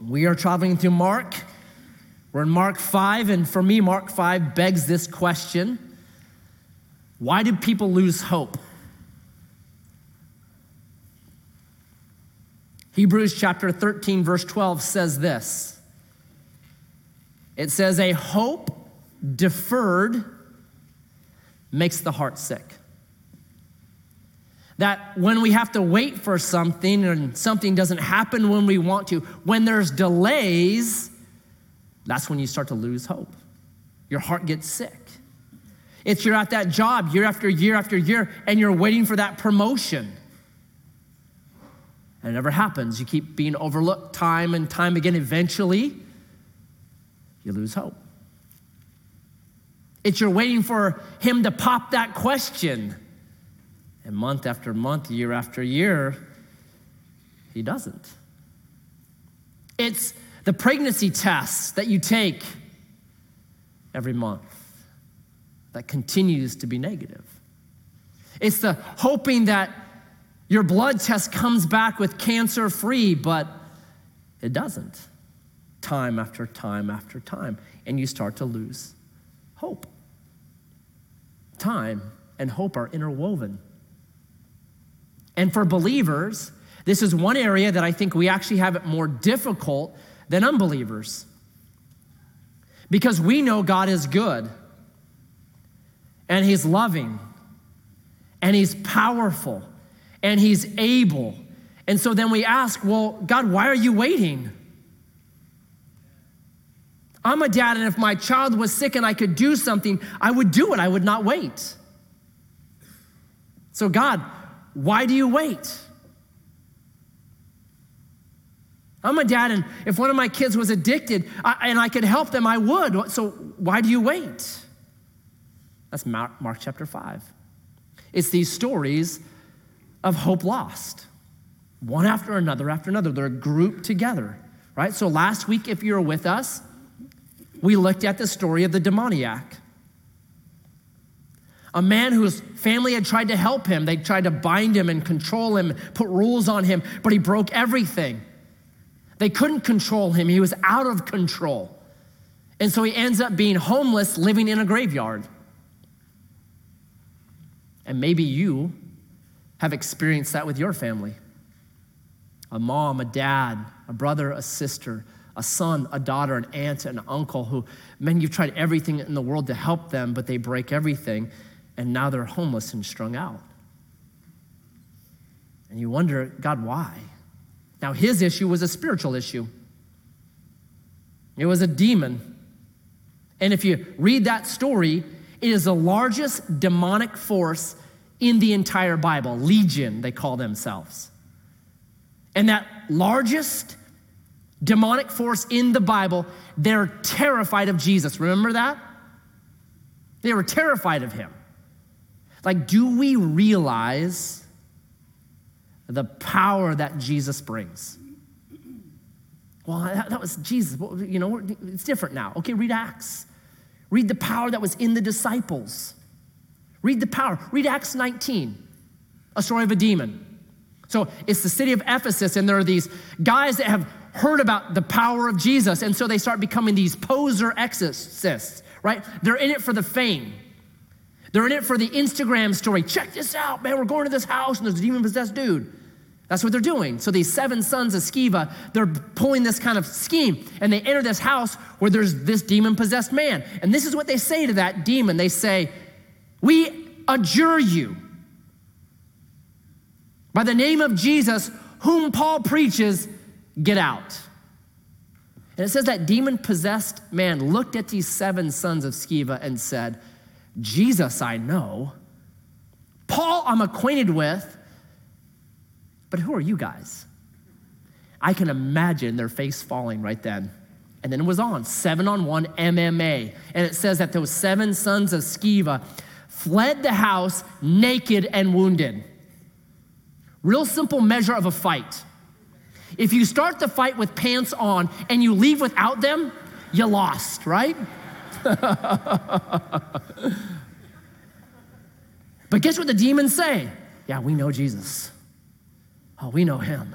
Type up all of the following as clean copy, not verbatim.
We are traveling through Mark. We're in Mark 5, and for me, Mark 5 begs this question. Why did people lose hope? Hebrews chapter 13, verse 12 says this. It says, a hope deferred makes the heart sick. That when we have to wait for something and something doesn't happen when we want to, when there's delays, that's when you start to lose hope. Your heart gets sick. It's you're at that job year after year after year, and you're waiting for that promotion. And it never happens. You keep being overlooked time and time again. Eventually, you lose hope. It's you're waiting for him to pop that question. And month after month, year after year, he doesn't. It's the pregnancy tests that you take every month that continues to be negative. It's the hoping that your blood test comes back with cancer-free, but it doesn't. Time after time after time, and you start to lose hope. Time and hope are interwoven. And for believers, this is one area that I think we actually have it more difficult than unbelievers, because we know God is good, and he's loving, and he's powerful, and he's able. And so then we ask, well, God, why are you waiting? I'm a dad, and if my child was sick and I could do something, I would do it. I would not wait. So God, why do you wait? I'm a dad, and if one of my kids was addicted and I could help them, I would. So why do you wait? That's Mark chapter 5. It's these stories of hope lost, one after another after another. They're grouped together, right? So last week, if you were with us, we looked at the story of the demoniac. A man whose family had tried to help him. They tried to bind him and control him, put rules on him, but he broke everything. They couldn't control him. He was out of control. And so he ends up being homeless, living in a graveyard. And maybe you have experienced that with your family. A mom, a dad, a brother, a sister, a son, a daughter, an aunt, an uncle who, man, you've tried everything in the world to help them, but they break everything. And now they're homeless and strung out. And you wonder, God, why? Now, his issue was a spiritual issue. It was a demon. And if you read that story, it is the largest demonic force in the entire Bible. Legion, they call themselves. And that largest demonic force in the Bible, they're terrified of Jesus. Remember that? They were terrified of him. Like, do we realize the power that Jesus brings? Well, that was Jesus. Well, you know, it's different now. Okay, read Acts. Read the power that was in the disciples. Read the power. Read Acts 19, a story of a demon. So it's the city of Ephesus, and there are these guys that have heard about the power of Jesus, and so they start becoming these poser exorcists, right? They're in it for the fame. They're in it for the Instagram story. Check this out, man. We're going to this house, and there's a demon-possessed dude. That's what they're doing. So these seven sons of Sceva, they're pulling this kind of scheme, and they enter this house where there's this demon-possessed man. And this is what they say to that demon. They say, we adjure you by the name of Jesus, whom Paul preaches, get out. And it says that demon-possessed man looked at these seven sons of Sceva and said, Jesus I know, Paul I'm acquainted with, but who are you guys? I can imagine their face falling right then. And then it was on, 7-on-1 MMA. And it says that those seven sons of Sceva fled the house naked and wounded. Real simple measure of a fight. If you start the fight with pants on and you leave without them, you lost, right? But guess what the demons say? Yeah, we know Jesus. Oh, we know him.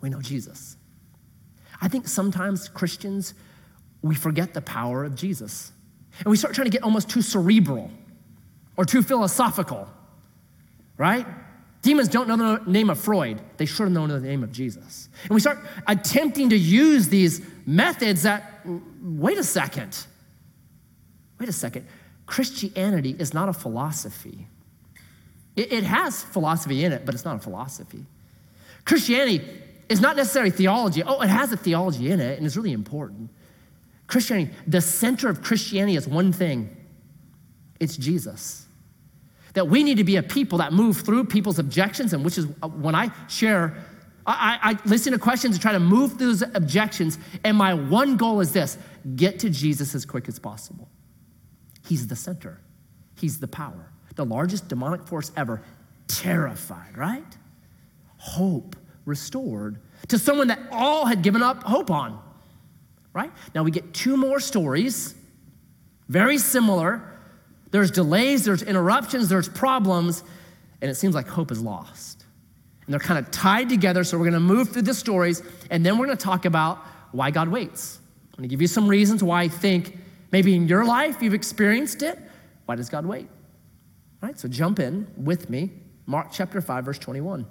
We know Jesus. I think sometimes Christians, we forget the power of Jesus. And we start trying to get almost too cerebral or too philosophical, right? Demons don't know the name of Freud. They should have known the name of Jesus. And we start attempting to use these methods that, wait a second. Christianity is not a philosophy. It has philosophy in it, but it's not a philosophy. Christianity is not necessarily theology. Oh, it has a theology in it, and it's really important. Christianity, the center of Christianity is one thing. It's Jesus. That we need to be a people that move through people's objections, and which is when I share, I listen to questions and try to move through those objections, and my one goal is this: get to Jesus as quick as possible. He's the center. He's the power. The largest demonic force ever, terrified, right? Hope restored to someone that all had given up hope on, right? Now we get two more stories, very similar. There's delays, there's interruptions, there's problems, and it seems like hope is lost. And they're kind of tied together, so we're gonna move through the stories, and then we're gonna talk about why God waits. I'm gonna give you some reasons why I think maybe in your life you've experienced it. Why does God wait? All right, so jump in with me. Mark chapter 5, verse 21.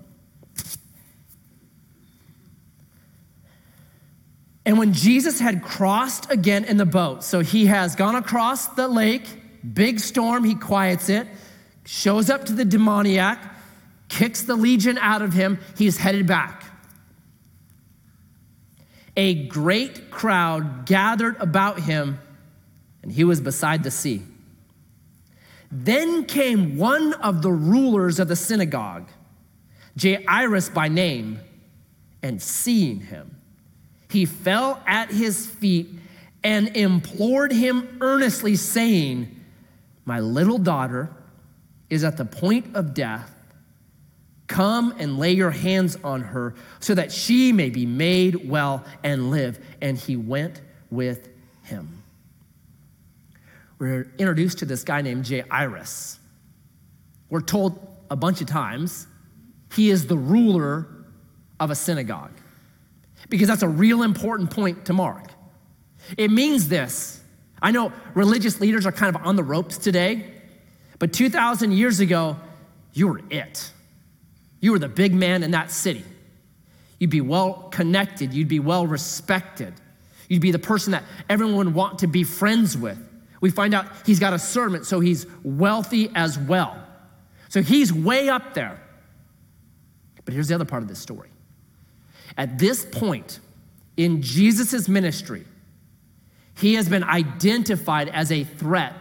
And when Jesus had crossed again in the boat, so he has gone across the lake, big storm, he quiets it, shows up to the demoniac, kicks the legion out of him, he's headed back. A great crowd gathered about him, and he was beside the sea. Then came one of the rulers of the synagogue, Jairus by name, and seeing him, he fell at his feet and implored him earnestly, saying, "My little daughter is at the point of death. Come and lay your hands on her so that she may be made well and live." And he went with him. We're introduced to this guy named Jairus. We're told a bunch of times he is the ruler of a synagogue, because that's a real important point to Mark. It means this. I know religious leaders are kind of on the ropes today, but 2,000 years ago, you were it. You were the big man in that city. You'd be well connected. You'd be well respected. You'd be the person that everyone would want to be friends with. We find out he's got a servant, so he's wealthy as well. So he's way up there. But here's the other part of this story. At this point in Jesus' ministry, he has been identified as a threat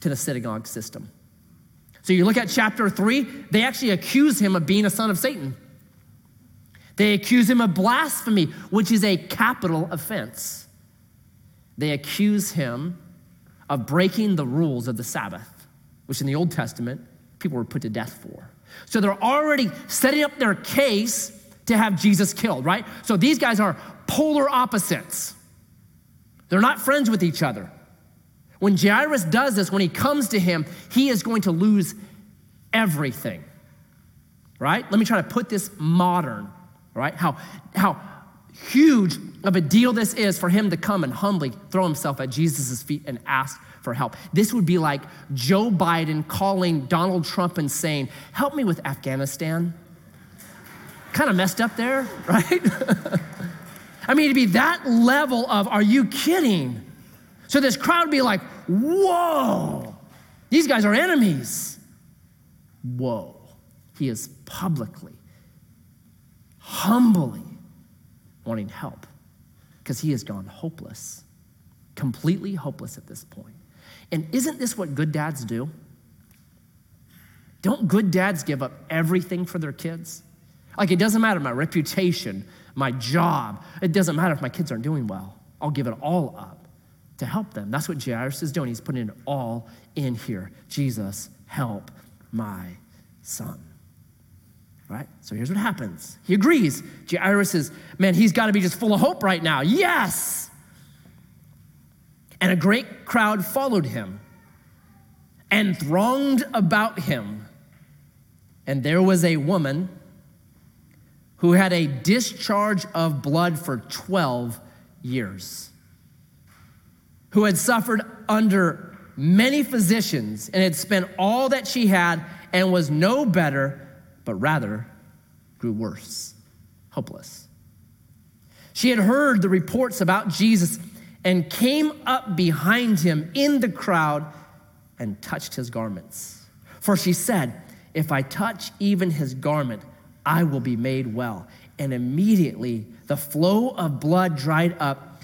to the synagogue system. So you look at chapter 3, they actually accuse him of being a son of Satan. They accuse him of blasphemy, which is a capital offense. They accuse him of breaking the rules of the Sabbath, which in the Old Testament, people were put to death for. So they're already setting up their case to have Jesus killed, right? So these guys are polar opposites. They're not friends with each other. When Jairus does this, when he comes to him, he is going to lose everything, right? Let me try to put this modern, right? How huge of a deal this is for him to come and humbly throw himself at Jesus' feet and ask for help. This would be like Joe Biden calling Donald Trump and saying, "Help me with Afghanistan." Kind of messed up there, right? I mean, it'd be that level of, are you kidding? So this crowd would be like, whoa, these guys are enemies. Whoa, he is publicly, humbly wanting help, because he has gone hopeless, completely hopeless at this point. And isn't this what good dads do? Don't good dads give up everything for their kids? Like, it doesn't matter my reputation, my job. It doesn't matter if my kids aren't doing well. I'll give it all up to help them. That's what Jairus is doing. He's putting it all in here. Jesus, help my son. Right? So here's what happens. He agrees. Jairus is, man, he's got to be just full of hope right now. Yes! And a great crowd followed him and thronged about him. And there was a woman who had a discharge of blood for 12 years, who had suffered under many physicians and had spent all that she had and was no better, but rather grew worse, hopeless. She had heard the reports about Jesus and came up behind him in the crowd and touched his garments. For she said, "If I touch even his garment, I will be made well." And immediately the flow of blood dried up,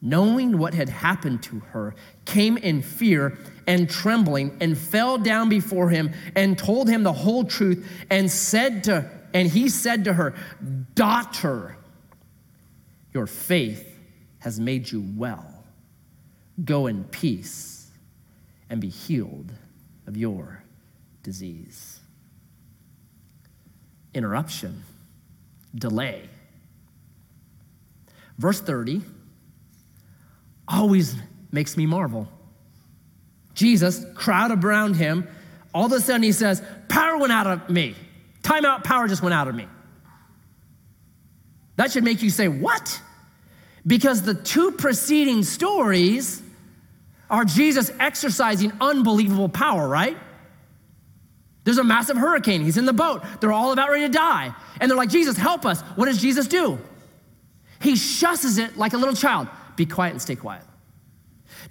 knowing what had happened to her, came in fear and trembling and fell down before him and told him the whole truth, and he said to her, "Daughter, your faith has made you well. Go in peace and be healed of your disease." Interruption. Delay. Verse 30 always makes me marvel. Jesus, crowd around him, all of a sudden he says, "Power went out of me. Time out, power just went out of me." That should make you say, "What?" Because the two preceding stories are Jesus exercising unbelievable power, right? There's a massive hurricane. He's in the boat. They're all about ready to die. And they're like, "Jesus, help us." What does Jesus do? He shusses it like a little child. Be quiet and stay quiet.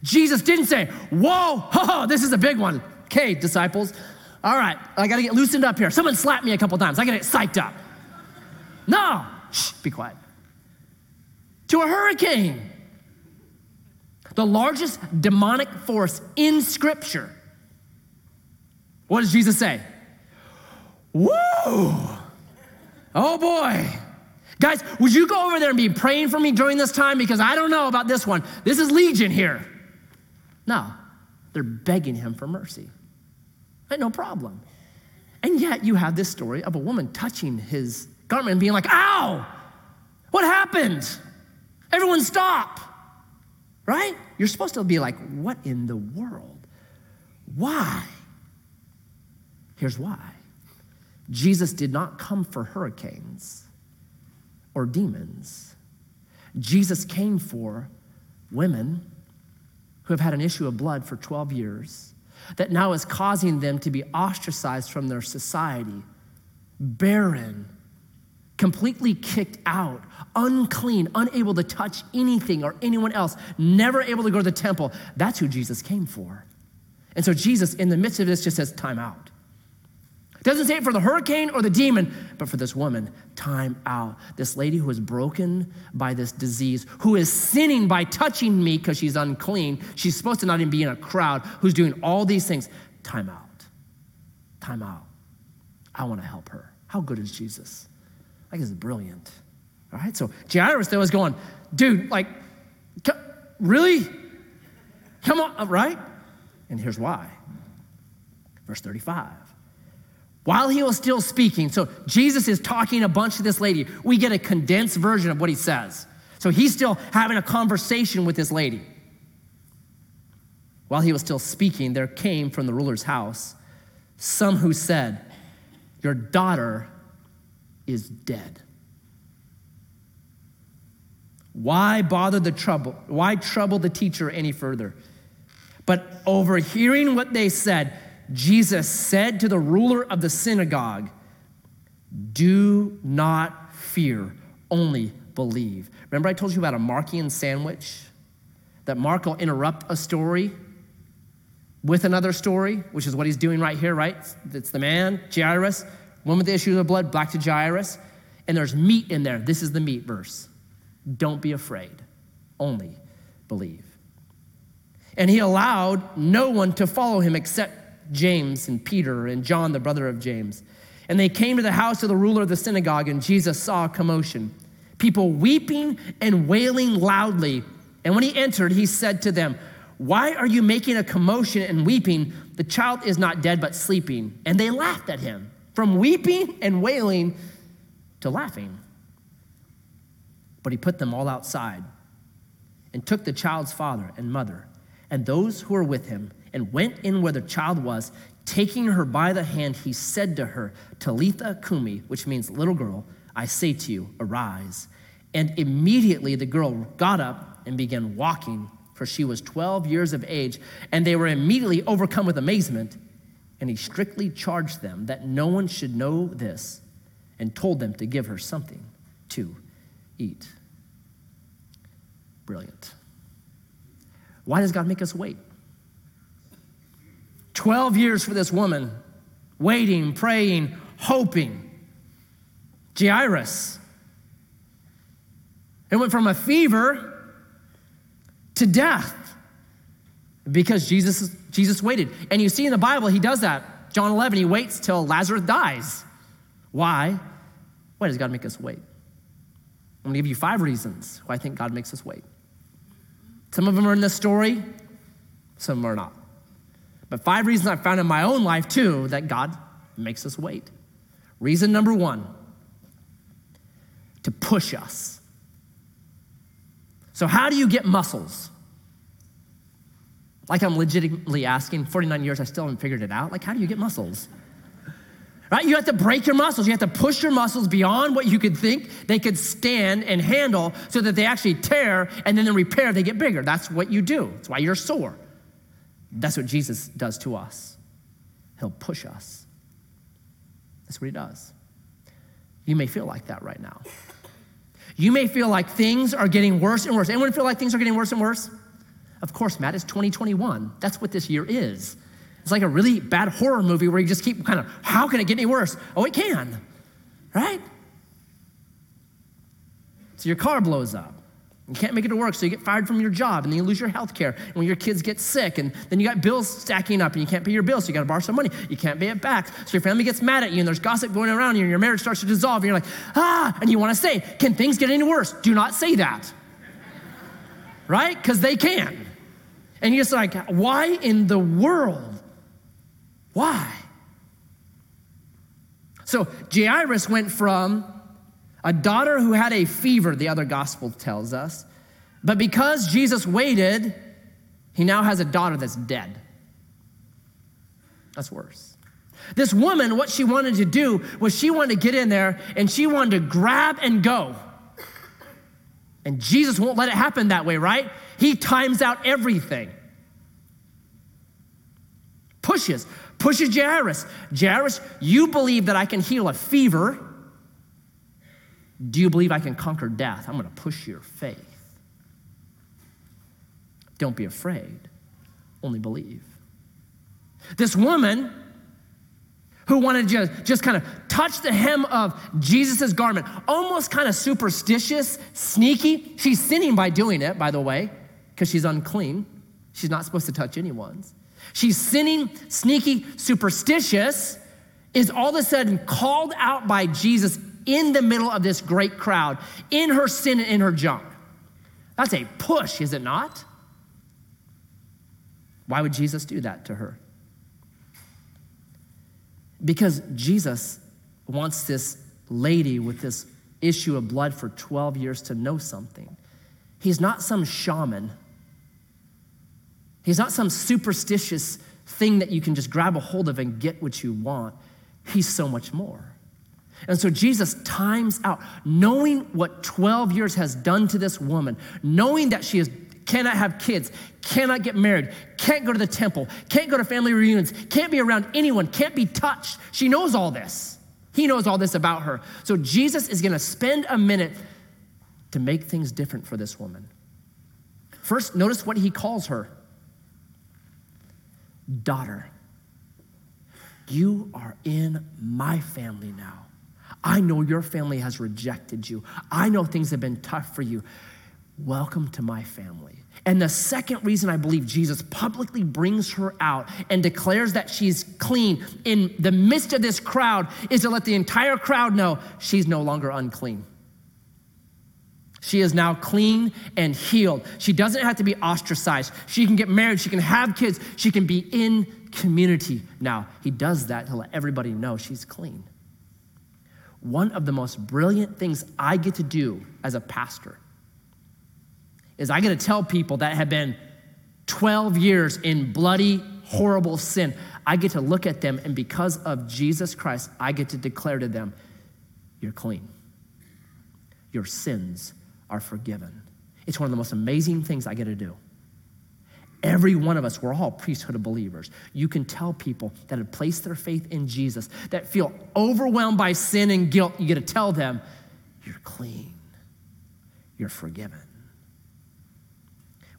Jesus didn't say, "Whoa, ho, ho, this is a big one. Okay, disciples. All right, I got to get loosened up here. Someone slapped me a couple times. I got to get psyched up." No. Shh, be quiet. To a hurricane. The largest demonic force in Scripture. What does Jesus say? "Woo! Oh boy. Guys, would you go over there and be praying for me during this time? Because I don't know about this one. This is Legion here." No, they're begging him for mercy. Right? No problem. And yet you have this story of a woman touching his garment and being like, "Ow! What happened? Everyone stop." Right? You're supposed to be like, "What in the world? Why?" Here's why. Jesus did not come for hurricanes or demons. Jesus came for women who have had an issue of blood for 12 years that now is causing them to be ostracized from their society, barren, completely kicked out, unclean, unable to touch anything or anyone else, never able to go to the temple. That's who Jesus came for. And so Jesus, in the midst of this, just says, "Time out." Doesn't say it for the hurricane or the demon, but for this woman, time out. This lady who is broken by this disease, who is sinning by touching me because she's unclean. She's supposed to not even be in a crowd, who's doing all these things. Time out. Time out. I want to help her. How good is Jesus? Like, this is brilliant. All right, so Jairus, though, is going, "Dude, like, really? Come on," right? And here's why. Verse 35. While he was still speaking, so Jesus is talking a bunch to this lady. We get a condensed version of what he says. So he's still having a conversation with this lady. While he was still speaking, there came from the ruler's house some who said, "Your daughter is dead. Why trouble the teacher any further?" But overhearing what they said, Jesus said to the ruler of the synagogue, "Do not fear, only believe." Remember I told you about a Markian sandwich? That Mark will interrupt a story with another story, which is what he's doing right here, right? It's the man, Jairus, woman with the issue of blood, back to Jairus. And there's meat in there. This is the meat verse. Don't be afraid, only believe. And he allowed no one to follow him except James and Peter and John, the brother of James. And they came to the house of the ruler of the synagogue, and Jesus saw a commotion, people weeping and wailing loudly. And when he entered, he said to them, "Why are you making a commotion and weeping? The child is not dead, but sleeping." And they laughed at him. From weeping and wailing to laughing. But he put them all outside and took the child's father and mother and those who were with him and went in where the child was. Taking her by the hand, he said to her, "Talitha kumi," which means, "Little girl, I say to you, arise." And immediately the girl got up and began walking, for she was 12 years of age, and they were immediately overcome with amazement. And he strictly charged them that no one should know this and told them to give her something to eat. Brilliant. Why does God make us wait? 12 years for this woman, waiting, praying, hoping. Jairus. It went from a fever to death because Jesus waited. And you see in the Bible, he does that. John 11, he waits till Lazarus dies. Why? Why does God make us wait? I'm going to give you 5 reasons why I think God makes us wait. Some of them are in this story. Some are not. But 5 reasons I found in my own life, too, that God makes us wait. Reason number 1, to push us. So how do you get muscles? Like I'm legitimately asking, 49 years, I still haven't figured it out. Like, how do you get muscles? Right? You have to break your muscles. You have to push your muscles beyond what you could think they could stand and handle so that they actually tear, and then in repair, they get bigger. That's what you do. That's why you're sore. That's what Jesus does to us. He'll push us. That's what he does. You may feel like that right now. You may feel like things are getting worse and worse. Anyone feel like things are getting worse and worse? Of course, Matt, it's 2021. That's what this year is. It's like a really bad horror movie where you just keep kind of, how can it get any worse? Oh, it can, right? So your car blows up. You can't make it to work, so you get fired from your job, and then you lose your health care, and when your kids get sick, and then you got bills stacking up, and you can't pay your bills, so you got to borrow some money. You can't pay it back, so your family gets mad at you, and there's gossip going around you, and your marriage starts to dissolve, and you're like, and you want to say, can things get any worse? Do not say that, right? Because they can. And you're just like, why in the world? Why? So Jairus went from a daughter who had a fever, the other gospel tells us. But because Jesus waited, he now has a daughter that's dead. That's worse. This woman, what she wanted to do was she wanted to get in there and she wanted to grab and go. And Jesus won't let it happen that way, right? He times out everything. Pushes Jairus. Jairus, you believe that I can heal a fever. Do you believe I can conquer death? I'm going to push your faith. Don't be afraid, only believe. This woman who wanted to just kind of touch the hem of Jesus' garment, almost kind of superstitious, sneaky. She's sinning by doing it, by the way, because she's unclean. She's not supposed to touch anyone's. She's sinning, sneaky, superstitious, is all of a sudden called out by Jesus in the middle of this great crowd, in her sin and in her junk. That's a push, is it not? Why would Jesus do that to her? Because Jesus wants this lady with this issue of blood for 12 years to know something. He's not some shaman. He's not some superstitious thing that you can just grab a hold of and get what you want. He's so much more. And so Jesus times out, knowing what 12 years has done to this woman, knowing that she cannot have kids, cannot get married, can't go to the temple, can't go to family reunions, can't be around anyone, can't be touched. She knows all this. He knows all this about her. So Jesus is going to spend a minute to make things different for this woman. First, notice what he calls her. Daughter, you are in my family now. I know your family has rejected you. I know things have been tough for you. welcome to my family. And the second reason I believe Jesus publicly brings her out and declares that she's clean in the midst of this crowd is to let the entire crowd know she's no longer unclean. She is now clean and healed. She doesn't have to be ostracized. She can get married. She can have kids. She can be in community now. He does that to let everybody know she's clean. One of the most brilliant things I get to do as a pastor is I get to tell people that have been 12 years in bloody, horrible sin, I get to look at them, and because of Jesus Christ, I get to declare to them, you're clean. Your sins are forgiven. It's one of the most amazing things I get to do. Every one of us, we're all priesthood of believers. You can tell people that have placed their faith in Jesus, that feel overwhelmed by sin and guilt, you get to tell them, you're clean, you're forgiven.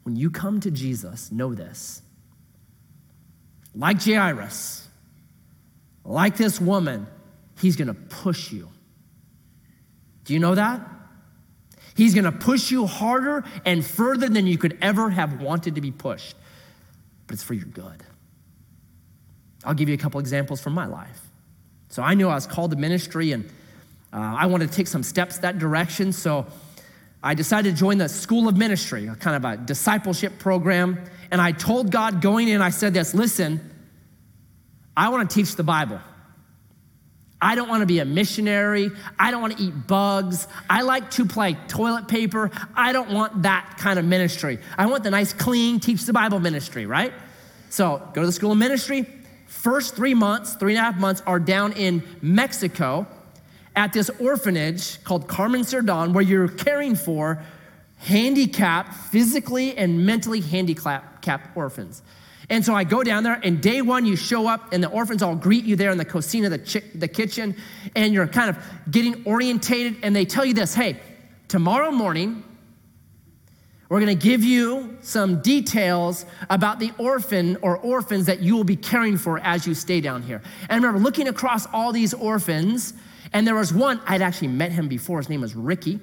When you come to Jesus, know this. Like Jairus, like this woman, he's gonna push you. Do you know that? He's gonna push you harder and further than you could ever have wanted to be pushed, but it's for your good. I'll give you a couple examples from my life. So I knew I was called to ministry, and I wanted to take some steps that direction, so I decided to join the School of Ministry, a kind of a discipleship program. And I told God going in, I said this, listen, I want to teach the Bible. I don't want to be a missionary. I don't want to eat bugs. I like to play toilet paper. I don't want that kind of ministry. I want the nice, clean, teach the Bible ministry, right? So go to the School of Ministry. First 3 months, 3.5 months are down in Mexico at this orphanage called Carmen Serdan, where you're caring for handicapped, physically and mentally handicapped orphans. And so I go down there, and day one, you show up, and the orphans all greet you there in the cocina, the kitchen, and you're kind of getting orientated, and they tell you this, hey, tomorrow morning, we're gonna give you some details about the orphan or orphans that you will be caring for as you stay down here. And I remember looking across all these orphans, and there was one, I'd actually met him before, his name was Ricky,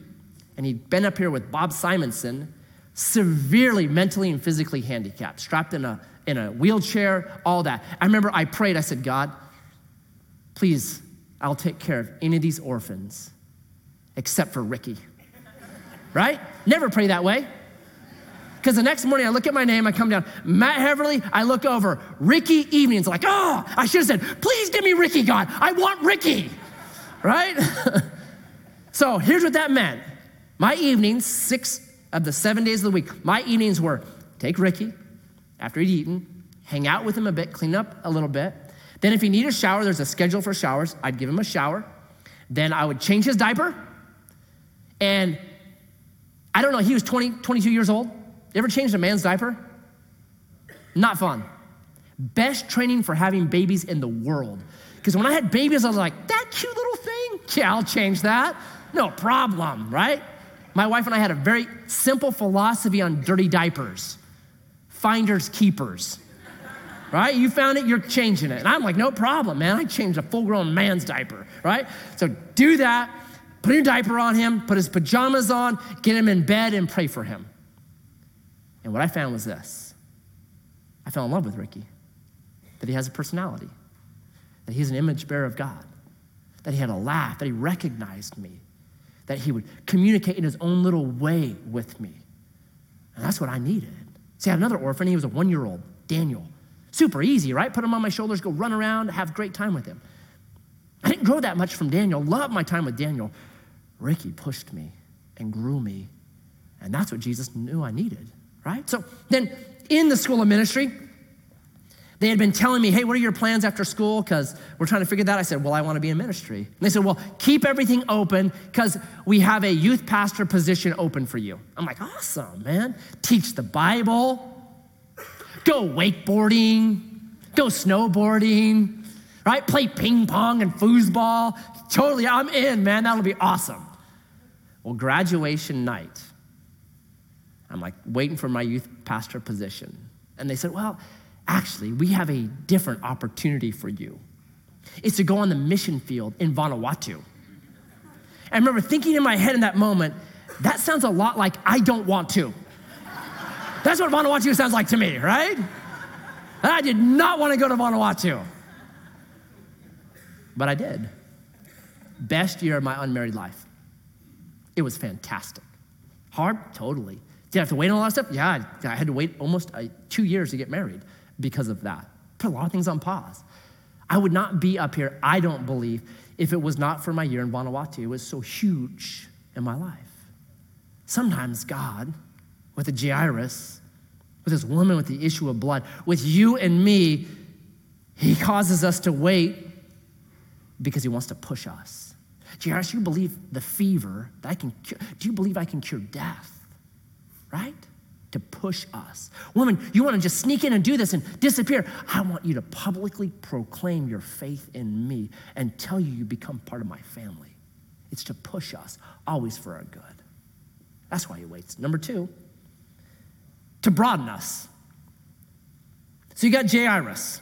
and he'd been up here with Bob Simonson, severely mentally and physically handicapped, strapped in a wheelchair, all that. I remember I prayed, I said, God, please, I'll take care of any of these orphans except for Ricky, right? Never pray that way. Because the next morning I look at my name, I come down, Matt Heverly, I look over, Ricky Evenings, like, oh, I should have said, please give me Ricky, God, I want Ricky. Right? So here's what that meant. My evenings, 6 of the 7 days of the week, my evenings were take Ricky after he'd eaten, hang out with him a bit, clean up a little bit. Then if he needed a shower, there's a schedule for showers. I'd give him a shower. Then I would change his diaper. And I don't know, he was 20, 22 years old. Ever changed a man's diaper? Not fun. Best training for having babies in the world. Because when I had babies, I was like, that cute little thing? Yeah, I'll change that. No problem, right? My wife and I had a very simple philosophy on dirty diapers. Finders, keepers, right? You found it, you're changing it. And I'm like, no problem, man. I changed a full-grown man's diaper, right? So do that, put your diaper on him, put his pajamas on, get him in bed and pray for him. And what I found was this. I fell in love with Ricky, that he has a personality, that he's an image bearer of God, that he had a laugh, that he recognized me, that he would communicate in his own little way with me. And that's what I needed. See, I had another orphan, he was a 1-year-old, Daniel. Super easy, right? Put him on my shoulders, go run around, have a great time with him. I didn't grow that much from Daniel, loved my time with Daniel. Ricky pushed me and grew me, and that's what Jesus knew I needed, right? So then in the School of Ministry, they had been telling me, hey, what are your plans after school? Because we're trying to figure that out. I said, well, I want to be in ministry. And they said, well, keep everything open because we have a youth pastor position open for you. I'm like, awesome, man. Teach the Bible, go wakeboarding, go snowboarding, right? Play ping pong and foosball. Totally, I'm in, man. That'll be awesome. Well, graduation night, I'm like waiting for my youth pastor position. And they said, well, actually, we have a different opportunity for you. It's to go on the mission field in Vanuatu. I remember thinking in my head in that moment, that sounds a lot like I don't want to. That's what Vanuatu sounds like to me, right? I did not want to go to Vanuatu. But I did. Best year of my unmarried life. It was fantastic. Hard? Totally. Did I have to wait on a lot of stuff? Yeah, I had to wait almost 2 years to get married because of that. Put a lot of things on pause. I would not be up here, I don't believe, if it was not for my year in Vanuatu. It was so huge in my life. Sometimes God, with a Jairus, with this woman with the issue of blood, with you and me, he causes us to wait because he wants to push us. Jairus, you believe the fever that I can cure? Do you believe I can cure death? Right? To push us. Woman, you want to just sneak in and do this and disappear. I want you to publicly proclaim your faith in me and tell you become part of my family. It's to push us, always for our good. That's why he waits. Number two, to broaden us. So you got Jairus.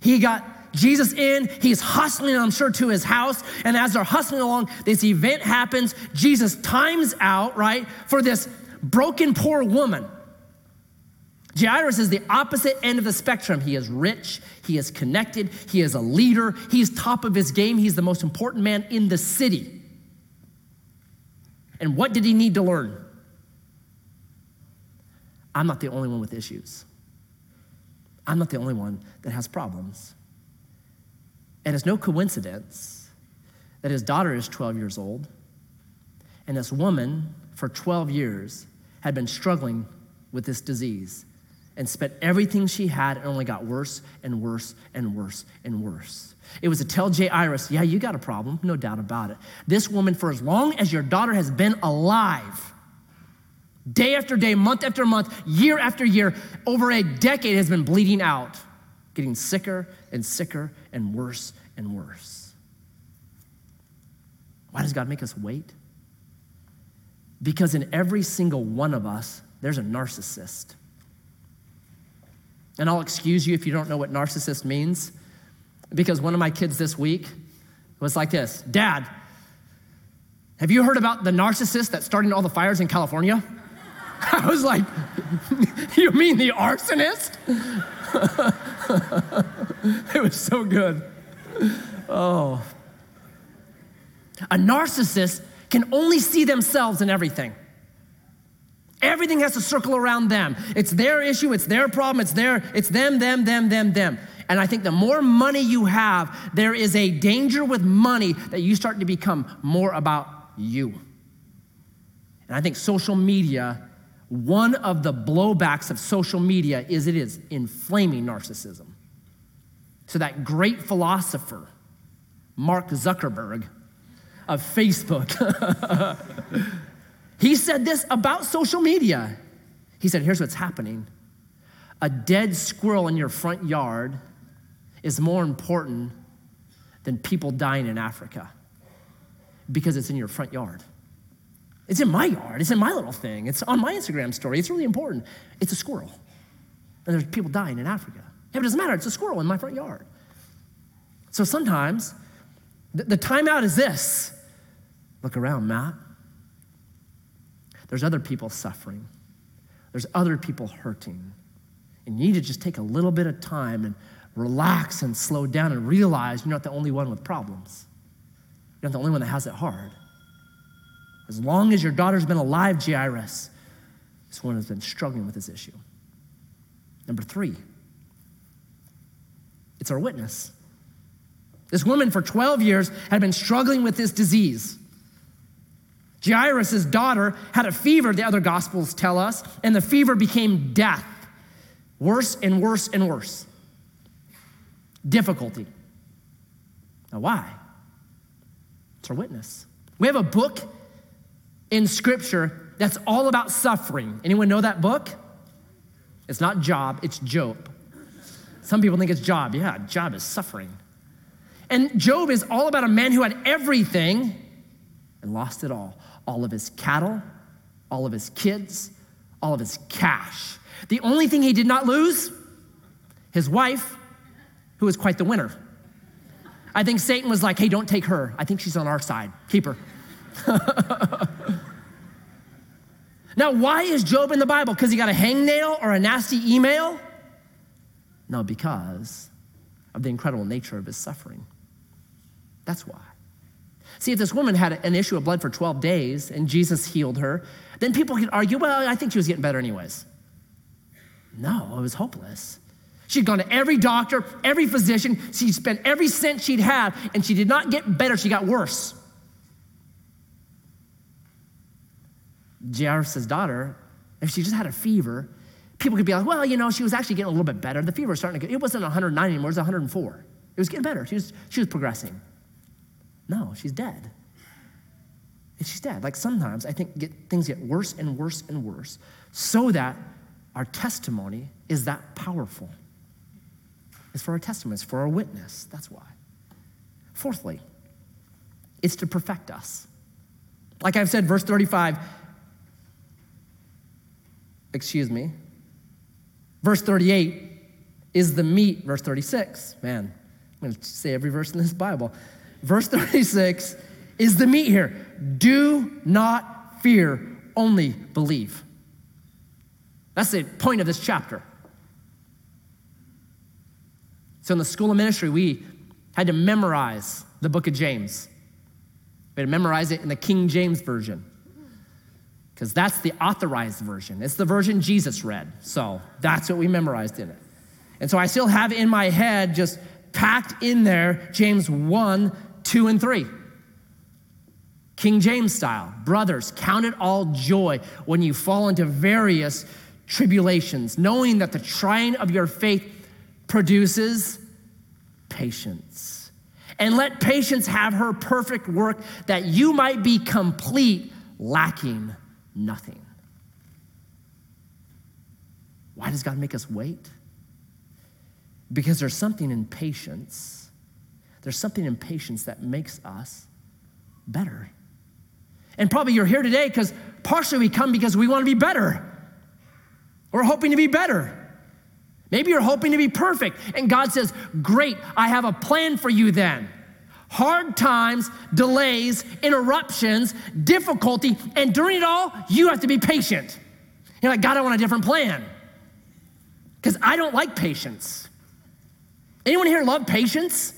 He got Jesus in, he's hustling, I'm sure, to his house. And as they're hustling along, this event happens. Jesus times out, right, for this broken, poor woman. Jairus is the opposite end of the spectrum. He is rich, he is connected, he is a leader, he's top of his game, he's the most important man in the city. And what did he need to learn? I'm not the only one with issues. I'm not the only one that has problems. And it's no coincidence that his daughter is 12 years old, and this woman for 12 years had been struggling with this disease and spent everything she had and only got worse and worse and worse and worse. It was to tell Jairus, yeah, you got a problem, no doubt about it. This woman, for as long as your daughter has been alive, day after day, month after month, year after year, over a decade has been bleeding out, getting sicker and sicker and worse and worse. Why does God make us wait? Because in every single one of us, there's a narcissist. And I'll excuse you if you don't know what narcissist means, because one of my kids this week was like this, Dad, have you heard about the narcissist that's starting all the fires in California? I was like, you mean the arsonist? It was so good. Oh. A narcissist can only see themselves in everything. Everything has to circle around them. It's their issue, it's their problem, it's them. And I think the more money you have, there is a danger with money that you start to become more about you. And I think social media, one of the blowbacks of social media is it is inflaming narcissism. So that great philosopher, Mark Zuckerberg, of Facebook. He said this about social media. He said, here's what's happening. A dead squirrel in your front yard is more important than people dying in Africa because it's in your front yard. It's in my yard, it's in my little thing. It's on my Instagram story, it's really important. It's a squirrel, and there's people dying in Africa. Yeah, but it doesn't matter, it's a squirrel in my front yard. So sometimes, the timeout is this. Look around, Matt. There's other people suffering. There's other people hurting. And you need to just take a little bit of time and relax and slow down and realize you're not the only one with problems. You're not the only one that has it hard. As long as your daughter's been alive, Jairus, this one has been struggling with this issue. Number three, it's our witness. This woman for 12 years had been struggling with this disease. Jairus' daughter had a fever, the other gospels tell us, and the fever became death. Worse and worse and worse. Difficulty. Now why? It's her witness. We have a book in scripture that's all about suffering. Anyone know that book? It's not Job, it's Job. Some people think it's Job. Yeah, Job is suffering. And Job is all about a man who had everything and lost it all of his cattle, all of his kids, all of his cash. The only thing he did not lose, his wife, who was quite the winner. I think Satan was like, hey, don't take her. I think she's on our side, keep her. Now, why is Job in the Bible? Because he got a hangnail or a nasty email? No, because of the incredible nature of his suffering. That's why. See, if this woman had an issue of blood for 12 days and Jesus healed her, then people could argue, well, I think she was getting better anyways. No, it was hopeless. She'd gone to every doctor, every physician. She spent every cent she'd had, and she did not get better. She got worse. Jairus' daughter, if she just had a fever, people could be like, well, you know, she was actually getting a little bit better. The fever was starting to get, it wasn't 109 anymore, it was 104. It was getting better. She was progressing. No, she's dead. And she's dead. Like sometimes I think things get worse and worse and worse so that our testimony is that powerful. It's for our testimony, it's for our witness. That's why. Fourthly, it's to perfect us. Like I've said, verse 35, verse 38 is the meat. Verse 36, man, I'm going to say every verse in this Bible. Verse 36 is the meat here. Do not fear, only believe. That's the point of this chapter. So in the school of ministry, we had to memorize the book of James. We had to memorize it in the King James Version, because that's the authorized version. It's the version Jesus read. So that's what we memorized in it. And so I still have in my head, just packed in there, James 1, 2, and 3. King James style. Brothers, count it all joy when you fall into various tribulations, knowing that the trying of your faith produces patience. And let patience have her perfect work, that you might be complete, lacking nothing. Why does God make us wait? Because there's something in patience. There's something in patience that makes us better. And probably you're here today because partially we come because we want to be better. We're hoping to be better. Maybe you're hoping to be perfect. And God says, great, I have a plan for you then. Hard times, delays, interruptions, difficulty, and during it all, you have to be patient. You're like, God, I want a different plan, because I don't like patience. Anyone here love patience?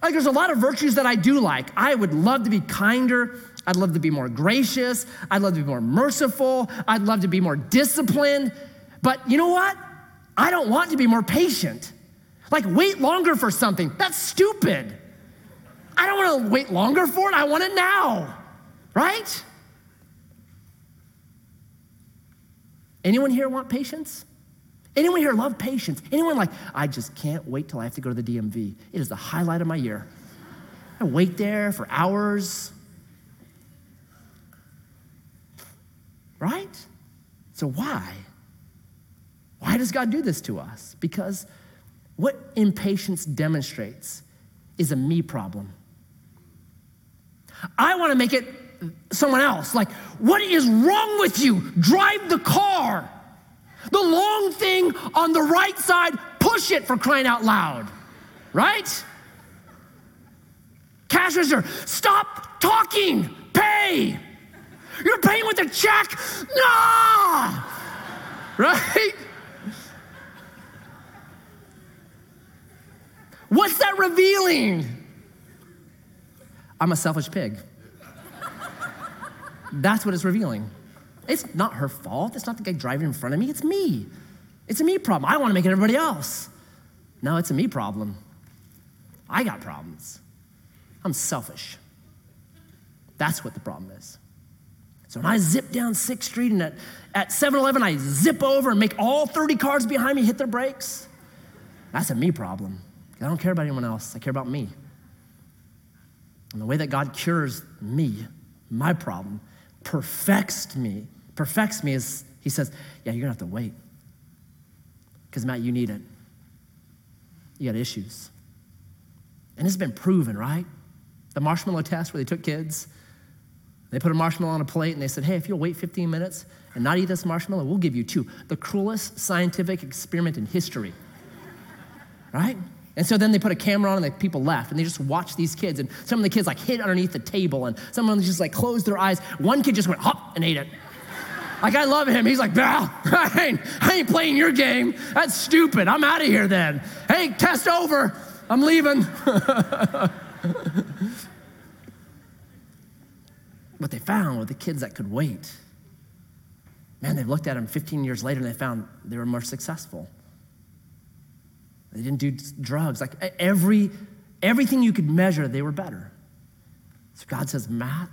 Like, there's a lot of virtues that I do like. I would love to be kinder. I'd love to be more gracious. I'd love to be more merciful. I'd love to be more disciplined. But you know what? I don't want to be more patient. Like, wait longer for something. That's stupid. I don't want to wait longer for it. I want it now, right? Anyone here want patience? Anyone here love patience? Anyone like, I just can't wait till I have to go to the DMV. It is the highlight of my year. I wait there for hours, right? So why? Why does God do this to us? Because what impatience demonstrates is a me problem. I want to make it someone else. Like, what is wrong with you? Drive the car. The long thing on the right side, push it, for crying out loud, right? Cash register, stop talking, pay. You're paying with a check? No! Right? What's that revealing? I'm a selfish pig. That's what it's revealing. It's not her fault. It's not the guy driving in front of me. It's me. It's a me problem. I want to make it everybody else. No, it's a me problem. I got problems. I'm selfish. That's what the problem is. So when I zip down 6th Street and at 7-Eleven, I zip over and make all 30 cars behind me hit their brakes, that's a me problem. I don't care about anyone else. I care about me. And the way that God cures me, my problem, perfects me is, he says, yeah, you're gonna have to wait. Because Matt, you need it. You got issues. And it's been proven, right? The marshmallow test where they took kids, they put a marshmallow on a plate and they said, hey, if you'll wait 15 minutes and not eat this marshmallow, we'll give you 2. The cruelest scientific experiment in history, right? And so then they put a camera on and the people left and they just watched these kids, and some of the kids like hid underneath the table and some of them just like closed their eyes. One kid just went hop and ate it. Like, I love him. He's like, nah, I ain't playing your game. That's stupid. I'm out of here then. Hey, test over. I'm leaving. What they found were the kids that could wait. Man, they looked at them 15 years later and they found they were more successful. They didn't do drugs. Like everything you could measure, they were better. So God says, Matt,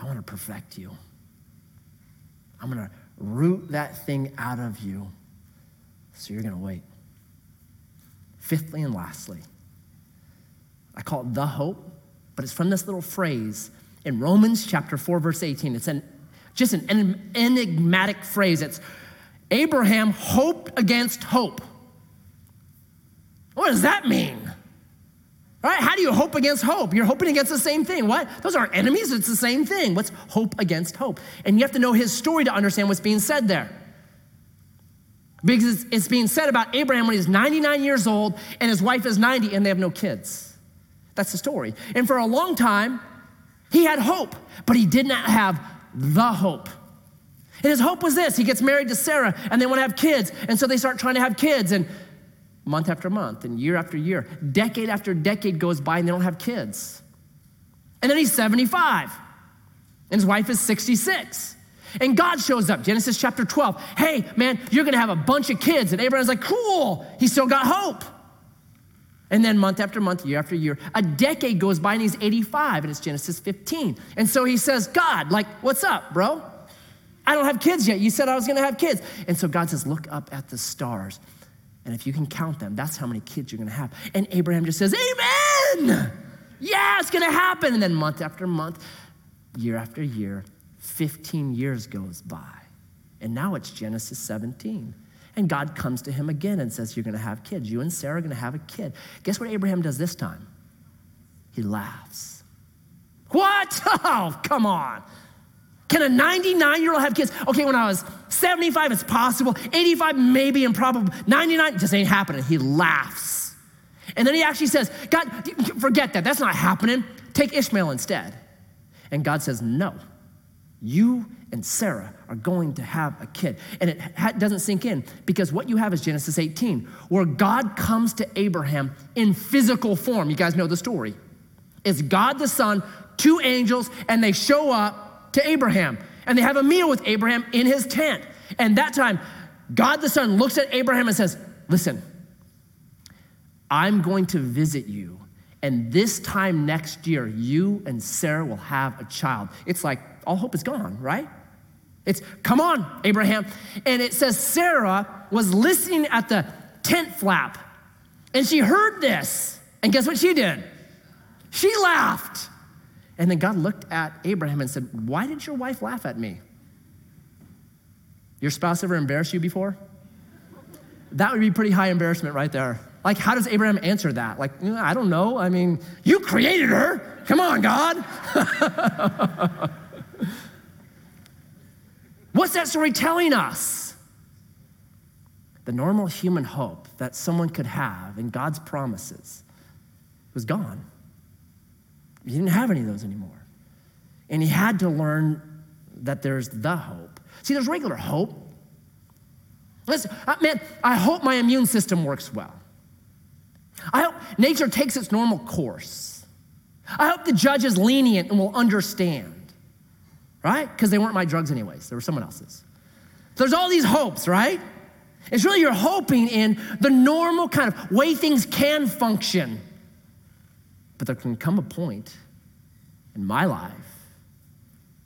I want to perfect you. I'm going to root that thing out of you. So you're going to wait. Fifthly and lastly, I call it the hope, but it's from this little phrase in Romans chapter 4, verse 18. It's just an enigmatic phrase. It's Abraham hoped against hope. What does that mean? Right? How do you hope against hope? You're hoping against the same thing. What? Those aren't enemies. It's the same thing. What's hope against hope? And you have to know his story to understand what's being said there. Because it's being said about Abraham when he's 99 years old and his wife is 90 and they have no kids. That's the story. And for a long time, he had hope, but he did not have the hope. And his hope was this. He gets married to Sarah and they want to have kids. And so they start trying to have kids, and month after month and year after year, decade after decade goes by and they don't have kids. And then he's 75 and his wife is 66. And God shows up, Genesis chapter 12. Hey, man, you're going to have a bunch of kids. And Abraham's like, cool. He still got hope. And then month after month, year after year, a decade goes by and he's 85 and it's Genesis 15. And so he says, God, like, what's up, bro? I don't have kids yet. You said I was going to have kids. And so God says, look up at the stars. And if you can count them, that's how many kids you're going to have. And Abraham just says, amen. Yeah, it's going to happen. And then month after month, year after year, 15 years goes by. And now it's Genesis 17. And God comes to him again and says, you're going to have kids. You and Sarah are going to have a kid. Guess what Abraham does this time? He laughs. What? Oh, come on. Can a 99-year-old have kids? Okay, when I was 75, it's possible. 85, maybe improbable. 99, just ain't happening. He laughs. And then he actually says, God, forget that. That's not happening. Take Ishmael instead. And God says, no, you and Sarah are going to have a kid. And it doesn't sink in, because what you have is Genesis 18, where God comes to Abraham in physical form. You guys know the story. It's God the Son, two angels, and they show up to Abraham, and they have a meal with Abraham in his tent. And that time, God the Son looks at Abraham and says, listen, I'm going to visit you, and this time next year, you and Sarah will have a child. It's like, all hope is gone, right? It's, come on, Abraham. And it says Sarah was listening at the tent flap, and she heard this, and guess what she did? She laughed. And then God looked at Abraham and said, why did your wife laugh at me? Your spouse ever embarrassed you before? That would be pretty high embarrassment right there. Like, how does Abraham answer that? Like, I don't know. I mean, you created her. Come on, God. What's that story telling us? The normal human hope that someone could have in God's promises was gone. He didn't have any of those anymore. And he had to learn that there's the hope. See, there's regular hope. Listen, man, I hope my immune system works well. I hope nature takes its normal course. I hope the judge is lenient and will understand, right? Because they weren't my drugs anyways. They were someone else's. So there's all these hopes, right? It's really you're hoping in the normal kind of way things can function. But there can come a point in my life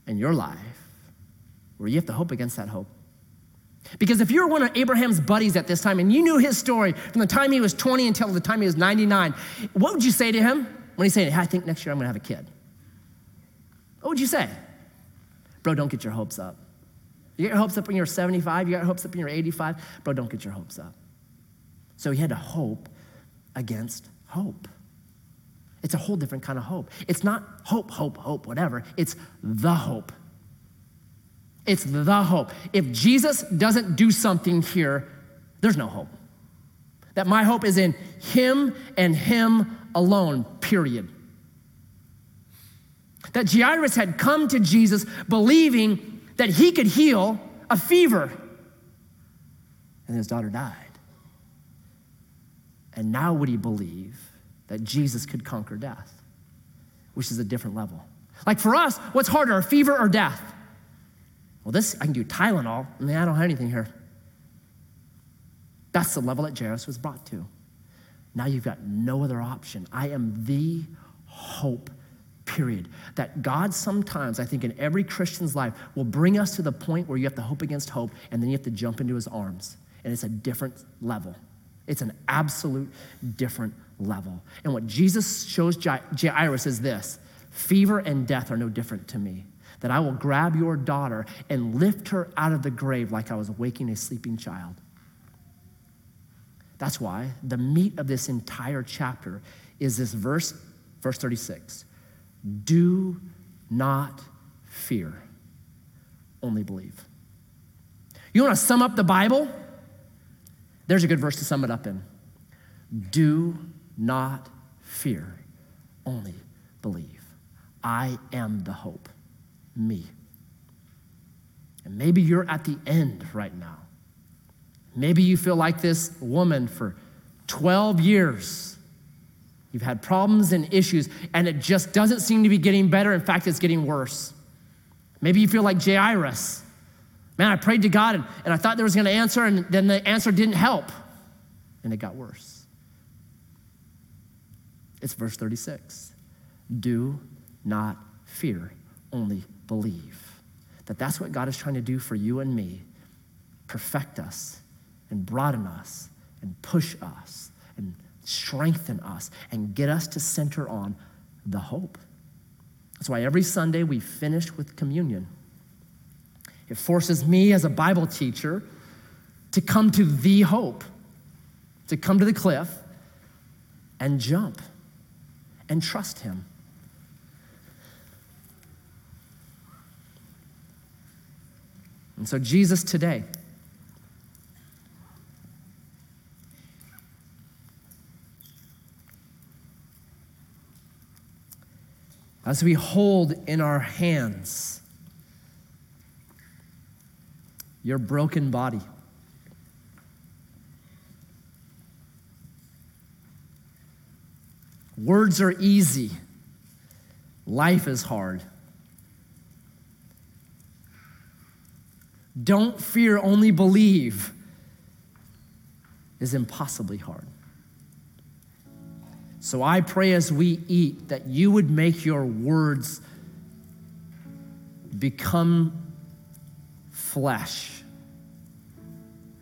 and your life where you have to hope against that hope. Because if you're one of Abraham's buddies at this time and you knew his story from the time he was 20 until the time he was 99, what would you say to him when he's saying, hey, I think next year I'm going to have a kid? What would you say? Bro, don't get your hopes up. You got your hopes up when you're 75. You got your hopes up when you're 85. Bro, don't get your hopes up. So he had to hope against hope. It's a whole different kind of hope. It's not hope, whatever. It's the hope. It's the hope. If Jesus doesn't do something here, there's no hope. That my hope is in him and him alone, period. That Jairus had come to Jesus believing that he could heal a fever. And his daughter died. And now would he believe that Jesus could conquer death, which is a different level. Like for us, what's harder, a fever or death? Well, this, I can do Tylenol. I mean, I don't have anything here. That's the level that Jairus was brought to. Now you've got no other option. I am the hope, period. That God sometimes, I think in every Christian's life, will bring us to the point where you have to hope against hope, and then you have to jump into his arms. And it's a different level. It's an absolute different level. And what Jesus shows Jairus is this: fever and death are no different to me. That I will grab your daughter and lift her out of the grave like I was waking a sleeping child. That's why the meat of this entire chapter is this verse 36. Do not fear, only believe. You want to sum up the Bible? There's a good verse to sum it up in. Do not fear, only believe. I am the hope, me. And maybe you're at the end right now. Maybe you feel like this woman for 12 years. You've had problems and issues, and it just doesn't seem to be getting better. In fact, it's getting worse. Maybe you feel like Jairus. Man, I prayed to God, and I thought there was going to answer, and then the answer didn't help, and it got worse. It's verse 36. Do not fear, only believe. That's what God is trying to do for you and me. Perfect us and broaden us and push us and strengthen us and get us to center on the hope. That's why every Sunday we finish with communion. It forces me as a Bible teacher to come to the hope, to come to the cliff and jump and trust him. And so Jesus today, as we hold in our hands your broken body, words are easy, life is hard. Don't fear, only believe is impossibly hard. So I pray as we eat that you would make your words become flesh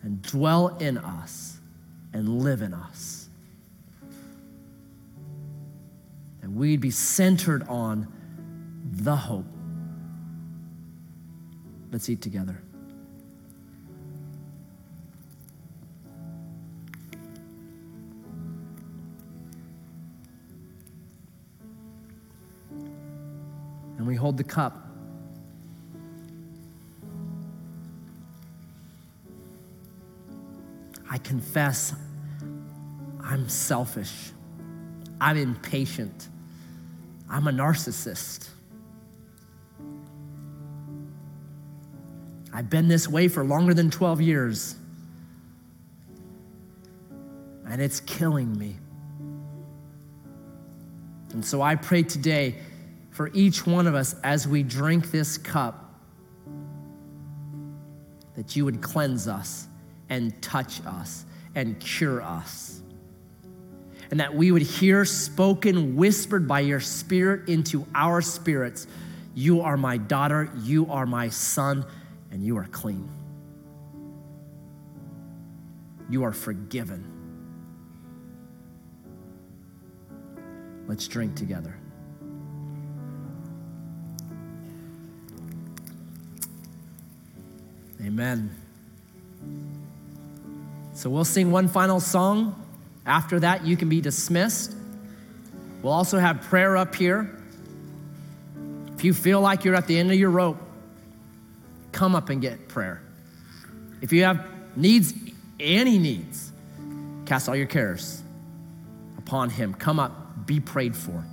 and dwell in us and live in us. That we'd be centered on the hope. Let's eat together. And we hold the cup. I confess I'm selfish. I'm impatient. I'm a narcissist. I've been this way for longer than 12 years. And it's killing me. And so I pray today for each one of us as we drink this cup, that you would cleanse us and touch us and cure us. And that we would hear spoken, whispered by your Spirit into our spirits, you are my daughter, you are my son, and you are clean. You are forgiven. Let's drink together. Amen. So we'll sing one final song. After that, you can be dismissed. We'll also have prayer up here. If you feel like you're at the end of your rope, come up and get prayer. If you have needs, any needs, cast all your cares upon him. Come up, be prayed for.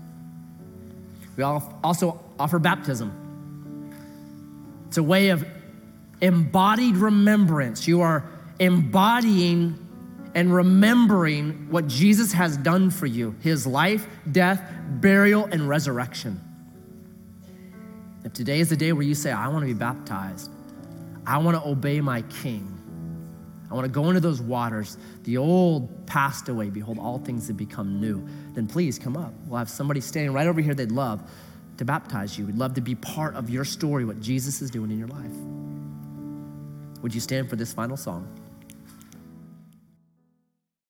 We also offer baptism. It's a way of embodied remembrance. You are embodying and remembering what Jesus has done for you, his life, death, burial, and resurrection. If today is the day where you say, I want to be baptized, I want to obey my King, I want to go into those waters, the old passed away, behold, all things have become new, then please come up. We'll have somebody standing right over here they'd love to baptize you. We'd love to be part of your story, what Jesus is doing in your life. Would you stand for this final song?